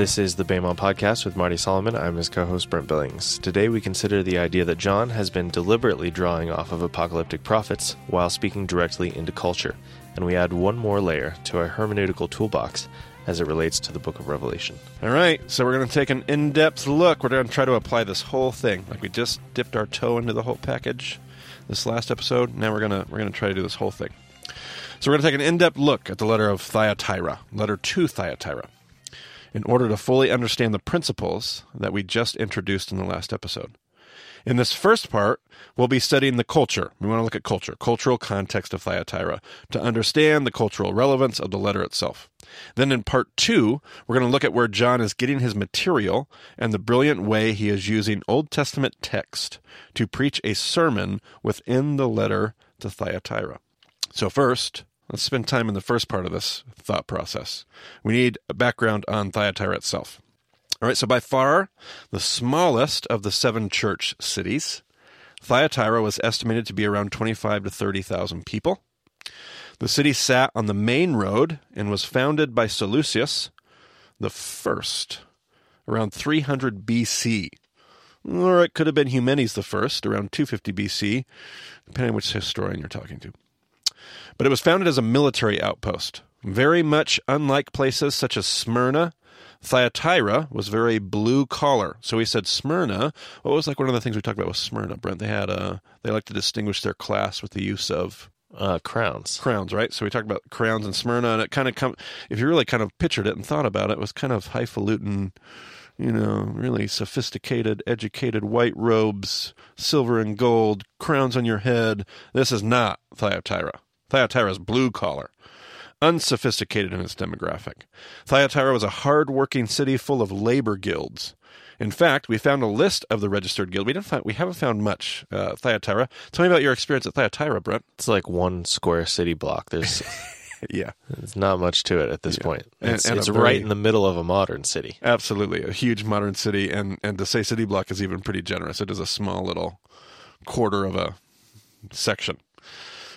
This is the BEMA Podcast with Marty Solomon. I'm his co-host, Brent Billings. Today we consider the idea that John has been deliberately drawing off of apocalyptic prophets while speaking directly into culture, and we add one more layer to our hermeneutical toolbox as it relates to the book of Revelation. All right, so we're going to take an in-depth look. We're going to try to apply this whole thing. Like we just dipped our toe into the whole package this last episode. Now we're going to try to do this whole thing. So we're going to take an in-depth look at the letter of Thyatira, letter to Thyatira, in order to fully understand the principles that we just introduced in the last episode. In this first part, we'll be studying the culture. We want to look at culture, cultural context of Thyatira, to understand the cultural relevance of the letter itself. Then in part two, we're going to look at where John is getting his material and the brilliant way he is using Old Testament text to preach a sermon within the letter to Thyatira. So first, let's spend time in the first part of this thought process. We need a background on Thyatira itself. All right, so by far the smallest of the seven church cities, Thyatira was estimated to be around 25,000 to 30,000 people. The city sat on the main road and was founded by Seleucius I around 300 BC. Or it could have been Eumenes I around 250 BC, depending on which historian you're talking to. But it was founded as a military outpost. Very much unlike places such as Smyrna, Thyatira was very blue-collar. So we said Smyrna. What was like one of the things we talked about with Smyrna, Brent? They like to distinguish their class with the use of crowns. Crowns, right? So we talked about crowns in Smyrna, and it kind of if you really kind of pictured it and thought about it, it was kind of highfalutin, you know, really sophisticated, educated white robes, silver and gold, crowns on your head. This is not Thyatira. Thyatira is blue-collar, unsophisticated in its demographic. Thyatira was a hard-working city full of labor guilds. In fact, we found a list of the registered guild. We haven't found much, Thyatira. Tell me about your experience at Thyatira, Brent. It's like one square city block. There's yeah, there's not much to it at this point. It's right in the middle of a modern city. Absolutely, a huge modern city, and to say city block is even pretty generous. It is a small little quarter of a section.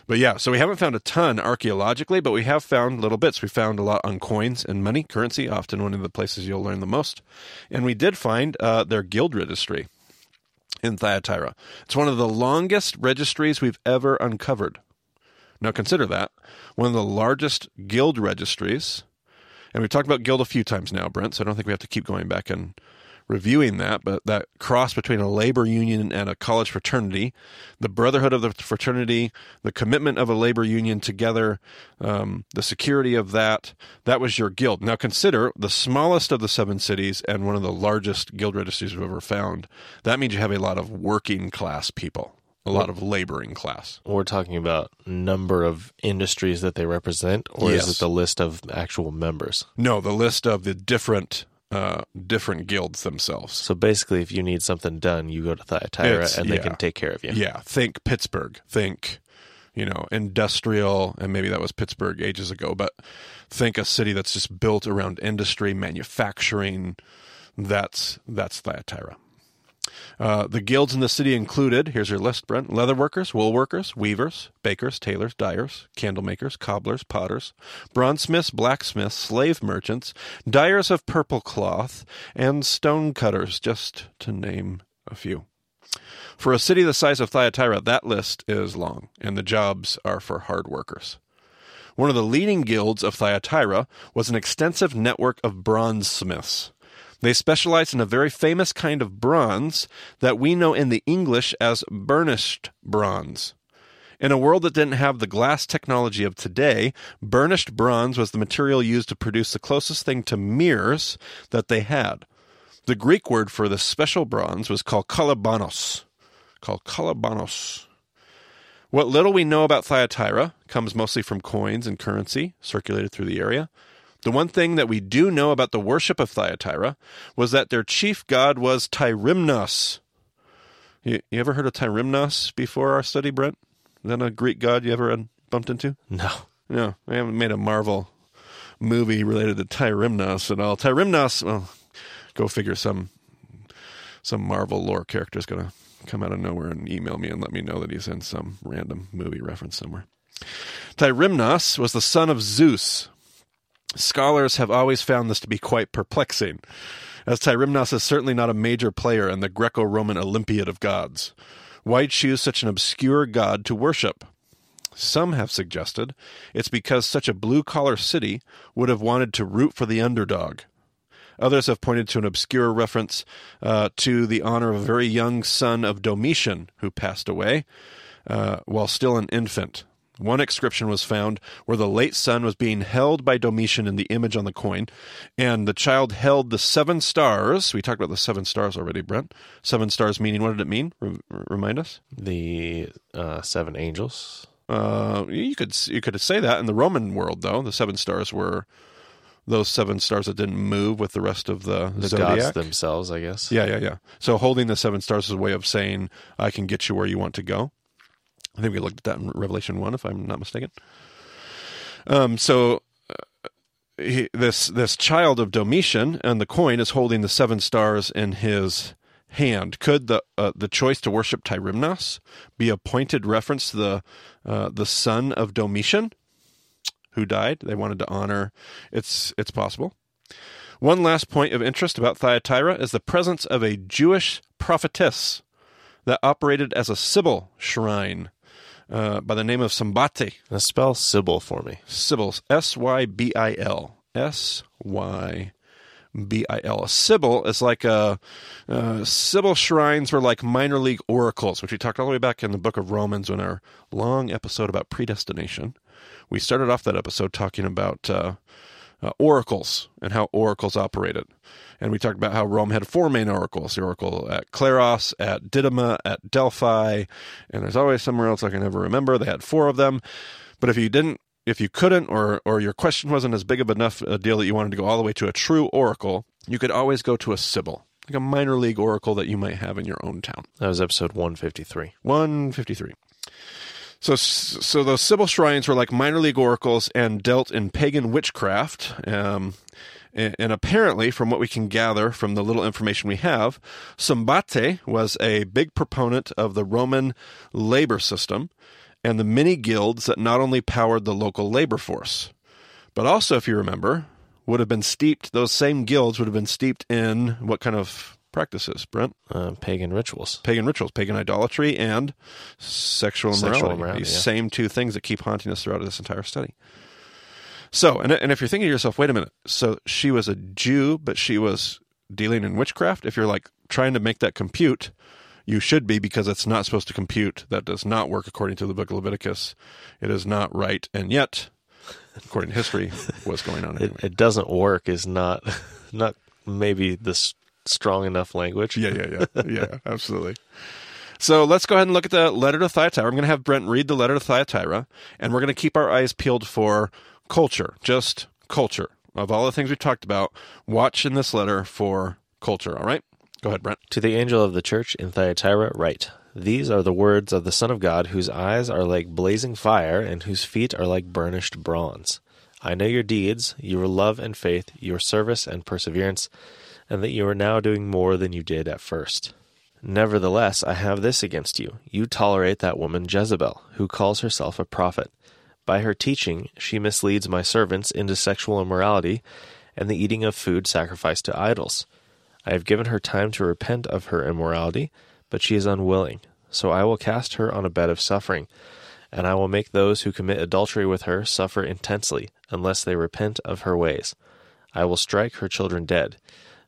But yeah, so we haven't found a ton archaeologically, but we have found little bits. We found a lot on coins and money, currency, often one of the places you'll learn the most. And we did find their guild registry in Thyatira. It's one of the longest registries we've ever uncovered. Now consider that, one of the largest guild registries. And we've talked about guild a few times now, Brent, so I don't think we have to keep going back and reviewing that, but that cross between a labor union and a college fraternity, the brotherhood of the fraternity, the commitment of a labor union together, the security of that, that was your guild. Now consider the smallest of the seven cities and one of the largest guild registries we've ever found. That means you have a lot of working class people, a lot of laboring class. We're talking about number of industries that they represent, or yes. Is it the list of actual members? No, the list of the different guilds themselves. So basically, if you need something done, you go to Thyatira and they can take care of you. Yeah. Think Pittsburgh. Think, you know, industrial, and maybe that was Pittsburgh ages ago, but think a city that's just built around industry, manufacturing. That's Thyatira. The guilds in the city included, here's your list, Brent, leatherworkers, wool workers, weavers, bakers, tailors, dyers, candle makers, cobblers, potters, bronzesmiths, blacksmiths, slave merchants, dyers of purple cloth, and stone cutters, just to name a few. For a city the size of Thyatira, that list is long, and the jobs are for hard workers. One of the leading guilds of Thyatira was an extensive network of bronzesmiths. They specialize in a very famous kind of bronze that we know in the English as burnished bronze. In a world that didn't have the glass technology of today, burnished bronze was the material used to produce the closest thing to mirrors that they had. The Greek word for this special bronze was called kalabanos. What little we know about Thyatira comes mostly from coins and currency circulated through the area. The one thing that we do know about the worship of Thyatira was that their chief god was Tyrimnos. You ever heard of Tyrimnos before our study, Brent? Is that a Greek god you ever bumped into? No, I haven't made a Marvel movie related to Tyrimnos at all. Tyrimnos, well, go figure, some Marvel lore character is going to come out of nowhere and email me and let me know that he's in some random movie reference somewhere. Tyrimnos was the son of Zeus. Scholars have always found this to be quite perplexing, as Tyrimnos is certainly not a major player in the Greco-Roman Olympiad of gods. Why choose such an obscure god to worship? Some have suggested it's because such a blue-collar city would have wanted to root for the underdog. Others have pointed to an obscure reference to the honor of a very young son of Domitian who passed away while still an infant. One inscription was found where the late son was being held by Domitian in the image on the coin, and the child held the 7 stars. We talked about the 7 stars already, Brent. 7 stars meaning, what did it mean? Remind us. The 7 angels. You could say that in the Roman world, though. The 7 stars were those 7 stars that didn't move with the rest of the zodiac. Gods themselves, I guess. Yeah. So holding the 7 stars is a way of saying, I can get you where you want to go. I think we looked at that in Revelation 1, if I'm not mistaken. So this child of Domitian and the coin is holding the 7 stars in his hand. Could the choice to worship Tyrimnos be a pointed reference to the son of Domitian who died? They wanted to honor. It's possible. One last point of interest about Thyatira is the presence of a Jewish prophetess that operated as a Sibyl shrine by the name of Sambate. Now spell Sibyl for me. Sibyl, S-Y-B-I-L. S-Y-B-I-L. A Sibyl is like Sibyl shrines were like minor league oracles, which we talked all the way back in the book of Romans in our long episode about predestination. We started off that episode talking about oracles and how oracles operated. And we talked about how Rome had 4 main oracles, the oracle at Claros, at Didyma, at Delphi, and there's always somewhere else I can never remember. They had 4 of them. But if you couldn't, or your question wasn't as big of enough a deal that you wanted to go all the way to a true oracle, you could always go to a Sibyl, like a minor league oracle that you might have in your own town. That was episode 153. So those Sibyl shrines were like minor league oracles and dealt in pagan witchcraft. And apparently, from what we can gather from the little information we have, Sambate was a big proponent of the Roman labor system and the many guilds that not only powered the local labor force, but also, if you remember, those same guilds would have been steeped in what kind of practices, Brent? Pagan rituals, pagan idolatry, and sexual immorality. These same 2 things that keep haunting us throughout this entire study. So, and if you're thinking to yourself, wait a minute, so she was a Jew, but she was dealing in witchcraft? If you're like trying to make that compute, you should be, because it's not supposed to compute. That does not work according to the book of Leviticus. It is not right. And yet, according to history, what's going on anyway? It doesn't work is not maybe this strong enough language. Yeah, absolutely. So let's go ahead and look at the letter to Thyatira. I'm going to have Brent read the letter to Thyatira, and we're going to keep our eyes peeled for culture, just culture. Of all the things we talked about, watch in this letter for culture, all right? Go ahead, Brent. To the angel of the church in Thyatira write, these are the words of the Son of God, whose eyes are like blazing fire and whose feet are like burnished bronze. I know your deeds, your love and faith, your service and perseverance, and that you are now doing more than you did at first. Nevertheless, I have this against you. You tolerate that woman Jezebel, who calls herself a prophet. By her teaching, she misleads my servants into sexual immorality and the eating of food sacrificed to idols. I have given her time to repent of her immorality, but she is unwilling. So I will cast her on a bed of suffering, and I will make those who commit adultery with her suffer intensely, unless they repent of her ways. I will strike her children dead.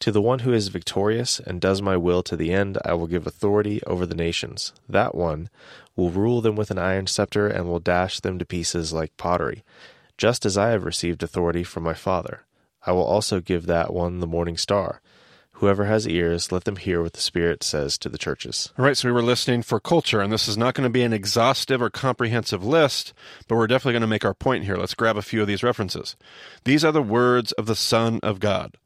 To the one who is victorious and does my will to the end, I will give authority over the nations. That one will rule them with an iron scepter and will dash them to pieces like pottery, just as I have received authority from my Father. I will also give that one the morning star. Whoever has ears, let them hear what the Spirit says to the churches. All right, so we were listening for culture, and this is not going to be an exhaustive or comprehensive list, but we're definitely going to make our point here. Let's grab a few of these references. These are the words of the Son of God.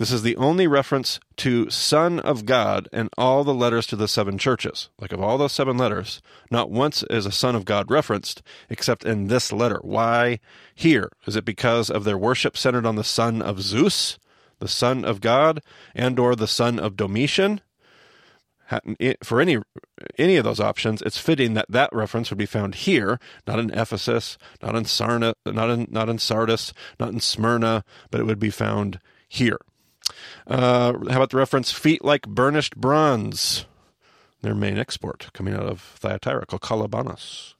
This is the only reference to Son of God in all the letters to the seven churches. Like of all those seven letters, not once is a Son of God referenced except in this letter. Why here? Is it because of their worship centered on the son of Zeus, the son of God, and or the son of Domitian? For any of those options, it's fitting that that reference would be found here, not in Ephesus, not in Sardis, not in Smyrna, but it would be found here. How about the reference, feet like burnished bronze, their main export coming out of Thyatira, called kalabanos.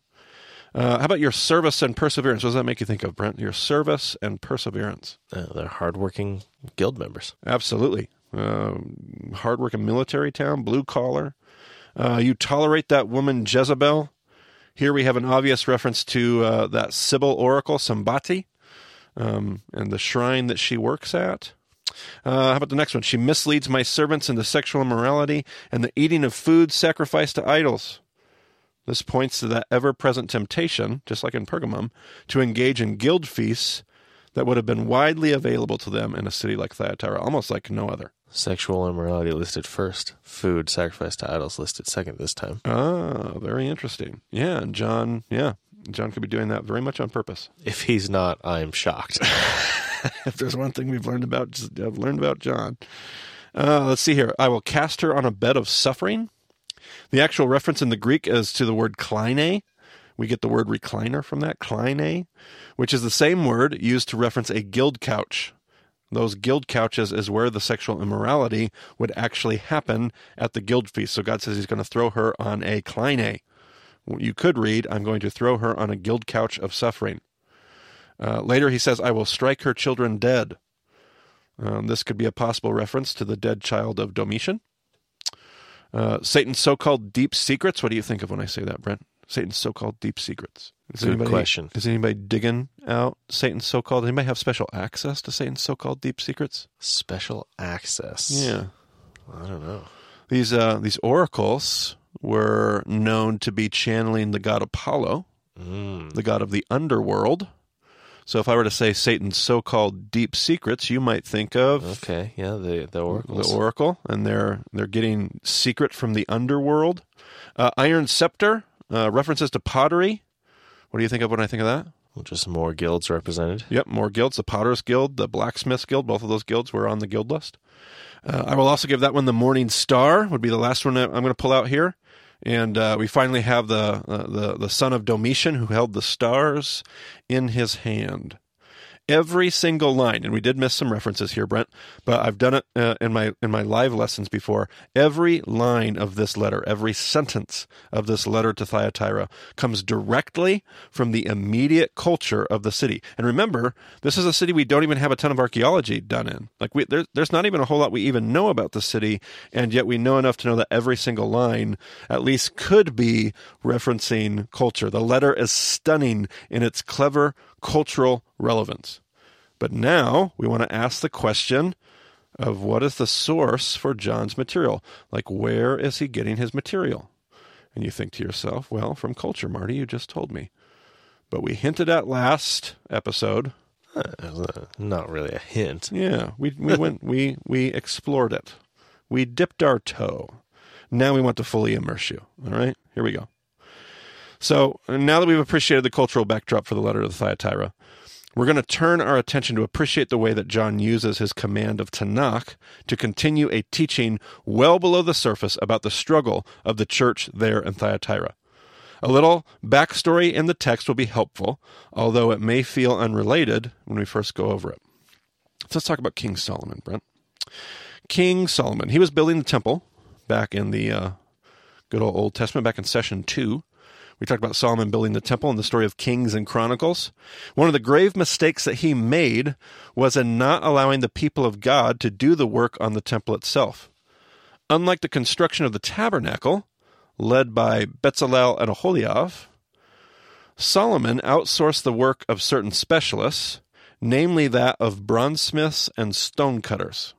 How about your service and perseverance? What does that make you think of, Brent? Your service and perseverance. They're hardworking guild members. Absolutely. Hardworking military town, blue collar. You tolerate that woman Jezebel. Here we have an obvious reference to that Sibyl oracle, Sambate, and the shrine that she works at. How about the next one? She misleads my servants into sexual immorality and the eating of food sacrificed to idols. This points to that ever-present temptation, just like in Pergamum, to engage in guild feasts that would have been widely available to them in a city like Thyatira, almost like no other. Sexual immorality listed first, food sacrificed to idols listed second this time. Ah, very interesting. Yeah, and John could be doing that very much on purpose. If he's not, I'm shocked. If there's one thing I've learned about John. Let's see here. I will cast her on a bed of suffering. The actual reference in the Greek is to the word kleine. We get the word recliner from that, kleine, which is the same word used to reference a guild couch. Those guild couches is where the sexual immorality would actually happen at the guild feast. So God says he's going to throw her on a kleine. You could read, I'm going to throw her on a guild couch of suffering. Later he says, I will strike her children dead. This could be a possible reference to the dead child of Domitian. Satan's so-called deep secrets. What do you think of when I say that, Brent? Satan's so-called deep secrets. Good question. Is anybody digging out Satan's so-called? Anybody have special access to Satan's so-called deep secrets? Special access. Yeah. I don't know. These oracles were known to be channeling the god Apollo, the god of the underworld. So if I were to say Satan's so-called deep secrets, you might think of the oracles. The oracle, and they're getting secret from the underworld. Iron scepter. References to pottery. What do you think of when I think of that? Well, just more guilds represented. Yep, more guilds. The Potter's Guild, the Blacksmith's Guild, both of those guilds were on the guild list. I will also give that one the Morning Star, would be the last one I'm going to pull out here. And we finally have the son of Domitian who held the stars in his hand. Every single line, and we did miss some references here, Brent, but I've done it in my live lessons before. Every line of this letter, every sentence of this letter to Thyatira comes directly from the immediate culture of the city. And remember, this is a city we don't even have a ton of archaeology done in. Like there's not even a whole lot we even know about the city, and yet we know enough to know that every single line at least could be referencing culture. The letter is stunning in its clever cultural relevance. But now we want to ask the question of what is the source for John's material? Like, where is he getting his material? And you think to yourself, well, from culture, Marty, you just told me. But we hinted at last episode. Not really a hint. Yeah, we explored it. We dipped our toe. Now we want to fully immerse you. All right, here we go. So now that we've appreciated the cultural backdrop for the letter to Thyatira, we're going to turn our attention to appreciate the way that John uses his command of Tanakh to continue a teaching well below the surface about the struggle of the church there in Thyatira. A little backstory in the text will be helpful, although it may feel unrelated when we first go over it. So let's talk about King Solomon, Brent. King Solomon, he was building the temple back in the good Old Testament, back in session 2. We talked about Solomon building the temple and the story of Kings and Chronicles. One of the grave mistakes that he made was in not allowing the people of God to do the work on the temple itself. Unlike the construction of the tabernacle, led by Bezalel and Aholiab, Solomon outsourced the work of certain specialists, namely that of bronzesmiths and stonecutters.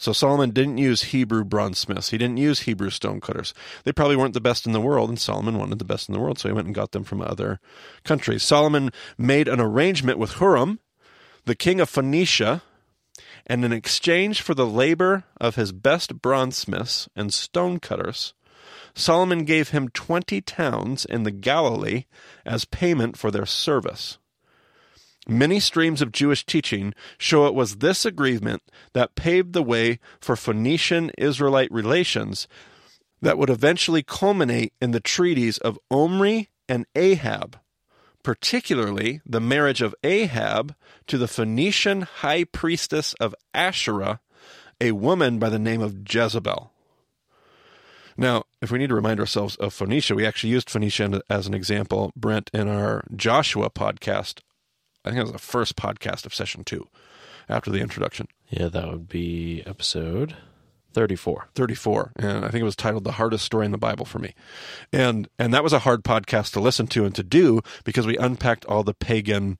So Solomon didn't use Hebrew bronzesmiths. He didn't use Hebrew stonecutters. They probably weren't the best in the world, and Solomon wanted the best in the world, so he went and got them from other countries. Solomon made an arrangement with Hiram, the king of Phoenicia, and in exchange for the labor of his best bronzesmiths and stonecutters, Solomon gave him 20 towns in the Galilee as payment for their service. Many streams of Jewish teaching show it was this agreement that paved the way for Phoenician-Israelite relations that would eventually culminate in the treaties of Omri and Ahab, particularly the marriage of Ahab to the Phoenician high priestess of Asherah, a woman by the name of Jezebel. Now, if we need to remind ourselves of Phoenicia, we actually used Phoenicia as an example, Brent, in our Joshua podcast. I think it was the first podcast of Session 2, after the introduction. Yeah, that would be episode 34. 34, and I think it was titled The Hardest Story in the Bible for Me. And that was a hard podcast to listen to and to do because we unpacked all the pagan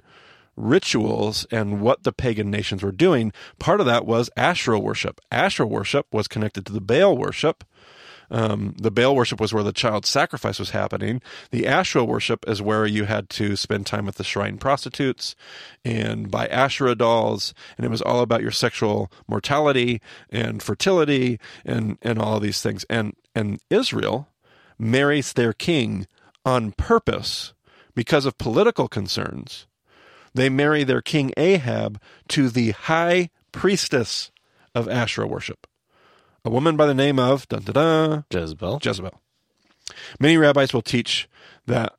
rituals and what the pagan nations were doing. Part of that was Asherah worship. Asherah worship was connected to the Baal worship. The Baal worship was where the child sacrifice was happening. The Asherah worship is where you had to spend time with the shrine prostitutes and buy Asherah dolls, and it was all about your sexual mortality and fertility and all of these things. And Israel marries their king on purpose because of political concerns. They marry their king Ahab to the high priestess of Asherah worship, a woman by the name of Jezebel. Many rabbis will teach that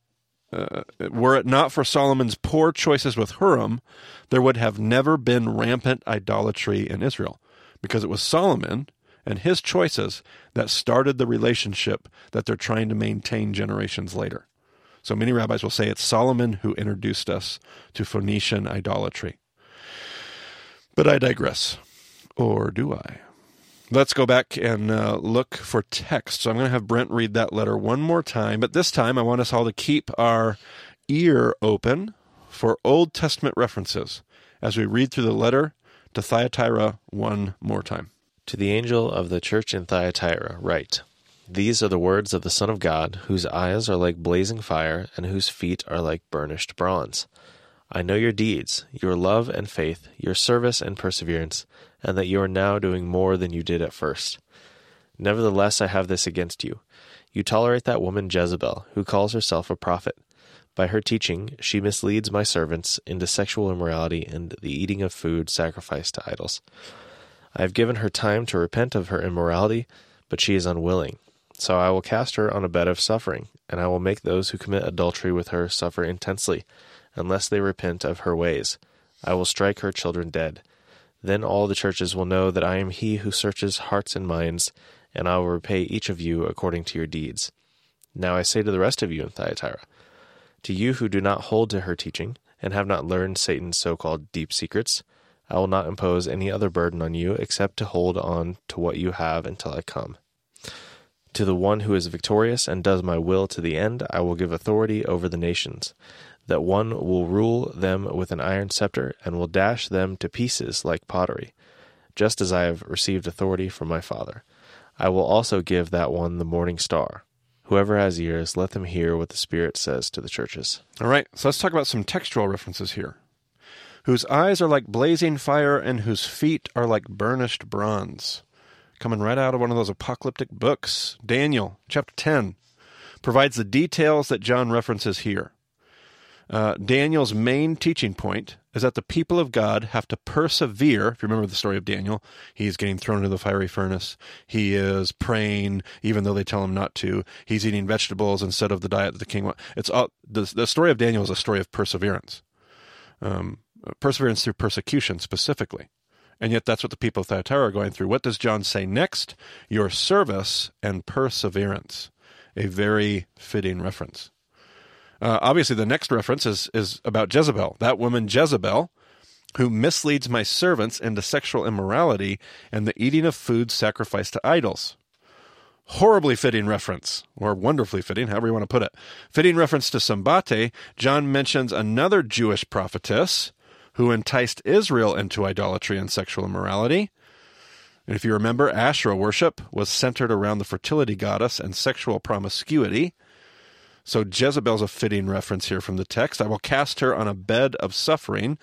were it not for Solomon's poor choices with Hiram, there would have never been rampant idolatry in Israel, because it was Solomon and his choices that started the relationship that they're trying to maintain generations later. So many rabbis will say it's Solomon who introduced us to Phoenician idolatry. But I digress. Or do I? Let's go back and look for text. So I'm going to have Brent read that letter one more time, but this time I want us all to keep our ear open for Old Testament references as we read through the letter to Thyatira one more time. To the angel of the church in Thyatira, write, "These are the words of the Son of God, whose eyes are like blazing fire and whose feet are like burnished bronze. I know your deeds, your love and faith, your service and perseverance, and that you are now doing more than you did at first. Nevertheless, I have this against you. You tolerate that woman Jezebel, who calls herself a prophet. By her teaching, she misleads my servants into sexual immorality and the eating of food sacrificed to idols. I have given her time to repent of her immorality, but she is unwilling. So I will cast her on a bed of suffering, and I will make those who commit adultery with her suffer intensely, unless they repent of her ways. I will strike her children dead. Then all the churches will know that I am he who searches hearts and minds, and I will repay each of you according to your deeds. Now I say to the rest of you in Thyatira, to you who do not hold to her teaching, and have not learned Satan's so-called deep secrets, I will not impose any other burden on you except to hold on to what you have until I come. To the one who is victorious and does my will to the end, I will give authority over the nations, that one will rule them with an iron scepter and will dash them to pieces like pottery, just as I have received authority from my Father. I will also give that one the morning star. Whoever has ears, let them hear what the Spirit says to the churches." All right, so let's talk about some textual references here. Whose eyes are like blazing fire and whose feet are like burnished bronze. Coming right out of one of those apocalyptic books, Daniel chapter 10 provides the details that John references here. Daniel's main teaching point is that the people of God have to persevere. If you remember the story of Daniel, he's getting thrown into the fiery furnace. He is praying, even though they tell him not to. He's eating vegetables instead of the diet that the king wants. It's all, the story of Daniel is a story of perseverance. Perseverance through persecution, specifically. And yet that's what the people of Thyatira are going through. What does John say next? Your service and perseverance. A very fitting reference. Obviously, the next reference is about Jezebel, that woman Jezebel, who misleads my servants into sexual immorality and the eating of food sacrificed to idols. Horribly fitting reference, or wonderfully fitting, however you want to put it. Fitting reference to Sambate, John mentions another Jewish prophetess who enticed Israel into idolatry and sexual immorality. And if you remember, Asherah worship was centered around the fertility goddess and sexual promiscuity. So Jezebel's a fitting reference here from the text. I will cast her on a bed of suffering.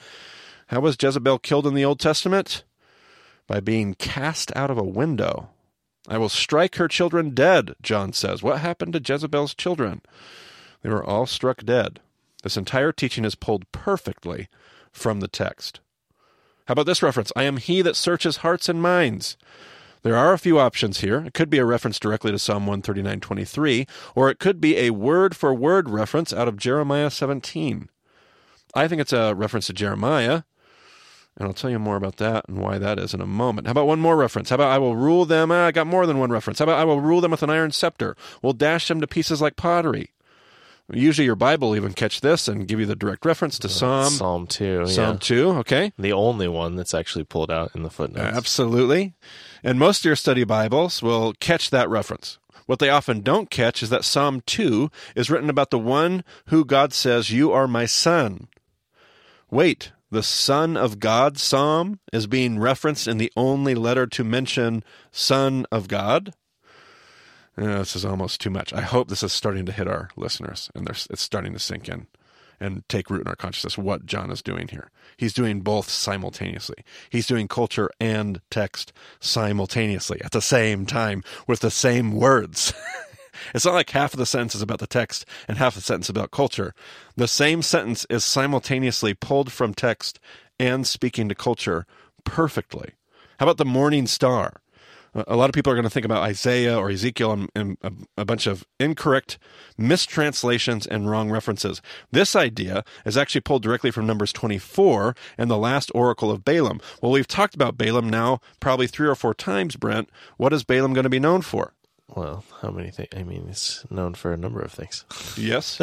How was Jezebel killed in the Old Testament? by being cast out of a window. I will strike her children dead, John says. What happened to Jezebel's children? They were all struck dead. This entire teaching is pulled perfectly from the text. How about this reference? I am he that searches hearts and minds. There are a few options here. It could be a reference directly to Psalm 139:23, or it could be a word-for-word reference out of Jeremiah 17. I think it's a reference to Jeremiah, and I'll tell you more about that and why that is in a moment. How about one more reference? How about I will rule them? I got more than one reference. How about I will rule them with an iron scepter? We'll dash them to pieces like pottery. Usually your Bible will even catch this and give you the direct reference to Psalm 2. Psalm 2, okay. The only one that's actually pulled out in the footnotes. Absolutely. And most of your study Bibles will catch that reference. What they often don't catch is that Psalm 2 is written about the one who God says, you are my son. Wait, the Son of God psalm is being referenced in the only letter to mention Son of God? This is almost too much. I hope this is starting to hit our listeners, and it's starting to sink in and take root in our consciousness what John is doing here. He's doing both simultaneously. He's doing culture and text simultaneously at the same time with the same words. It's not like half of the sentence is about the text and half of the sentence about culture. The same sentence is simultaneously pulled from text and speaking to culture perfectly. How about the morning star? A lot of people are going to think about Isaiah or Ezekiel and a bunch of incorrect mistranslations and wrong references. This idea is actually pulled directly from Numbers 24 and the last oracle of Balaam. Well, we've talked about Balaam now probably 3 or 4 times, Brent. What is Balaam going to be known for? Well, how many things? I mean, it's known for a number of things. Yes.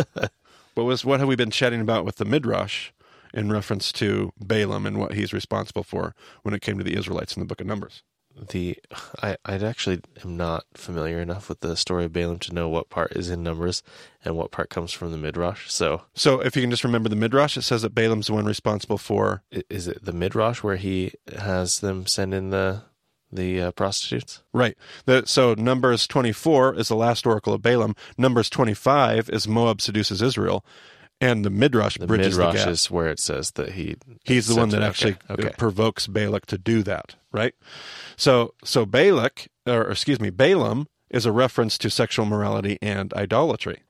What have we been chatting about with the Midrash in reference to Balaam and what he's responsible for when it came to the Israelites in the book of Numbers? I actually am not familiar enough with the story of Balaam to know what part is in Numbers and what part comes from the Midrash. So if you can just remember the Midrash, it says that Balaam's the one responsible for... Is it the Midrash where he has them send in the prostitutes? Right. So Numbers 24 is the last oracle of Balaam. Numbers 25 is Moab seduces Israel. And the Midrash bridges the gap. The Midrash is where it says that he's the one that actually provokes Balak to do that, right? So Balaam is a reference to sexual morality and idolatry.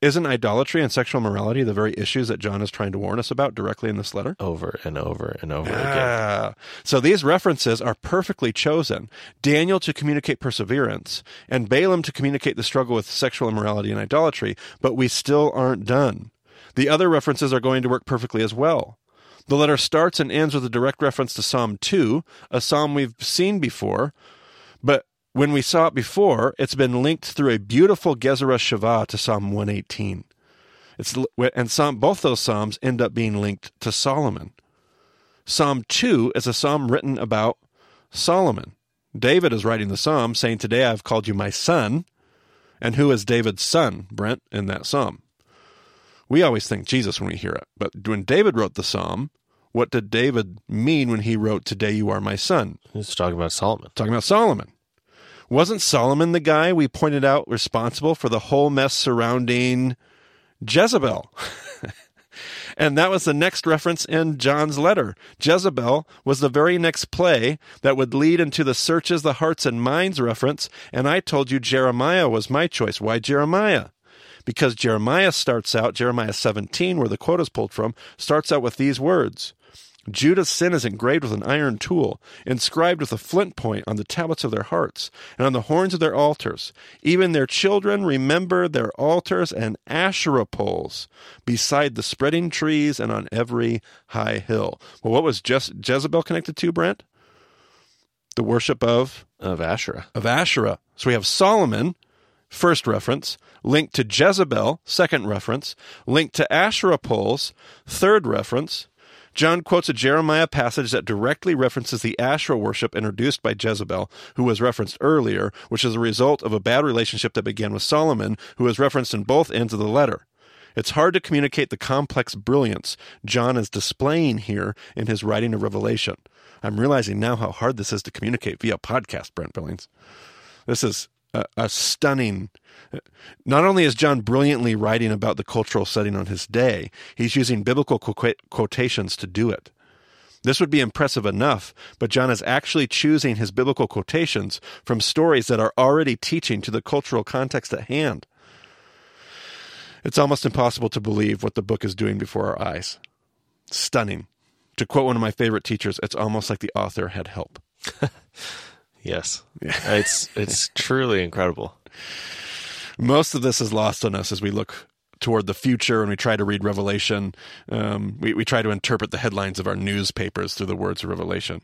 Isn't idolatry and sexual morality the very issues that John is trying to warn us about directly in this letter? Over and over and over again. So these references are perfectly chosen. Daniel to communicate perseverance and Balaam to communicate the struggle with sexual immorality and idolatry, but we still aren't done. The other references are going to work perfectly as well. The letter starts and ends with a direct reference to Psalm 2, a psalm we've seen before, but when we saw it before, it's been linked through a beautiful Gezerah Shavah to Psalm 118. Both those psalms end up being linked to Solomon. Psalm 2 is a psalm written about Solomon. David is writing the psalm saying, today I've called you my son. And who is David's son, Brent, in that psalm? We always think Jesus when we hear it. But when David wrote the psalm, what did David mean when he wrote, today you are my son? He's talking about Solomon. Talking about Solomon. Wasn't Solomon the guy we pointed out responsible for the whole mess surrounding Jezebel? And that was the next reference in John's letter. Jezebel was the very next play that would lead into the searches, the hearts, and minds reference. And I told you Jeremiah was my choice. Why Jeremiah? Because Jeremiah starts out, Jeremiah 17, where the quote is pulled from, starts out with these words. Judah's sin is engraved with an iron tool, inscribed with a flint point on the tablets of their hearts and on the horns of their altars. Even their children remember their altars and Asherah poles beside the spreading trees and on every high hill. Well, what was Jezebel connected to, Brent? The worship of Asherah. Of Asherah. So we have Solomon, first reference, linked to Jezebel, second reference, linked to Asherah poles, third reference. John quotes a Jeremiah passage that directly references the Asherah worship introduced by Jezebel, who was referenced earlier, which is a result of a bad relationship that began with Solomon, who is referenced in both ends of the letter. It's hard to communicate the complex brilliance John is displaying here in his writing of Revelation. I'm realizing now how hard this is to communicate via podcast, Brent Billings. This is a stunning... Not only is John brilliantly writing about the cultural setting on his day, he's using biblical quotations to do it. This would be impressive enough, but John is actually choosing his biblical quotations from stories that are already teaching to the cultural context at hand. It's almost impossible to believe what the book is doing before our eyes. Stunning. To quote one of my favorite teachers, it's almost like the author had help. Yes. It's truly incredible. Most of this is lost on us as we look toward the future and we try to read Revelation. We try to interpret the headlines of our newspapers through the words of Revelation.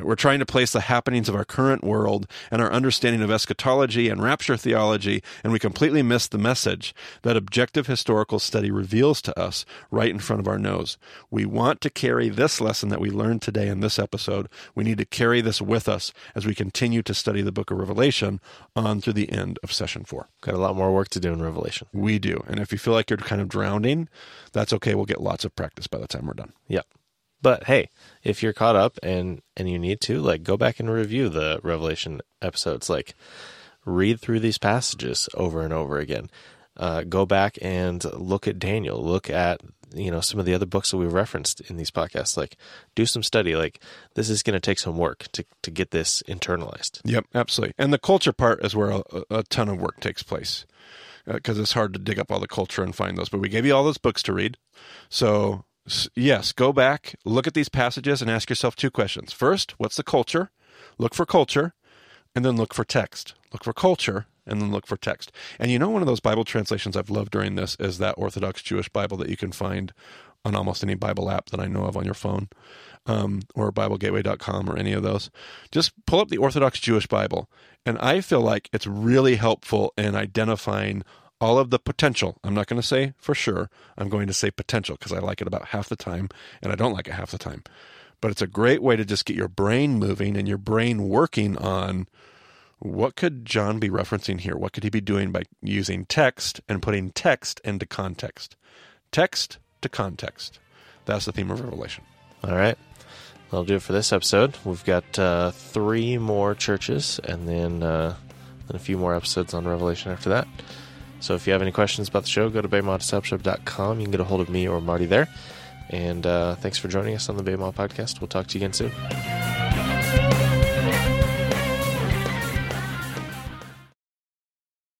We're trying to place the happenings of our current world and our understanding of eschatology and rapture theology, and we completely miss the message that objective historical study reveals to us right in front of our nose. We want to carry this lesson that we learned today in this episode. We need to carry this with us as we continue to study the book of Revelation on through the end of session 4. Got a lot more work to do in Revelation. We do. And if you feel like you're kind of drowning, that's okay. We'll get lots of practice by the time we're done. Yep. But hey, if you're caught up and you need to, like, go back and review the Revelation episodes, like read through these passages over and over again. Go back and look at Daniel, look at, some of the other books that we've referenced in these podcasts, like do some study. Like, this is going to take some work to get this internalized. Yep, absolutely. And the culture part is where a ton of work takes place. Because it's hard to dig up all the culture and find those. But we gave you all those books to read. So, yes, go back, look at these passages, and ask yourself two questions. First, what's the culture? Look for culture, and then look for text. Look for culture, and then look for text. And one of those Bible translations I've loved during this is that Orthodox Jewish Bible that you can find on almost any Bible app that I know of on your phone, or BibleGateway.com or any of those. Just pull up the Orthodox Jewish Bible, and I feel like it's really helpful in identifying all of the potential. I'm not going to say for sure. I'm going to say potential because I like it about half the time, and I don't like it half the time. But it's a great way to just get your brain moving and your brain working on what could John be referencing here? What could he be doing by using text and putting text into context? Text to context. That's the theme of Revelation. All right. That'll do it for this episode. We've got 3 more churches and then a few more episodes on Revelation after that. So if you have any questions about the show, go to BemaDiscipleship.com. You can get a hold of me or Marty there. And thanks for joining us on the BEMA Podcast. We'll talk to you again soon.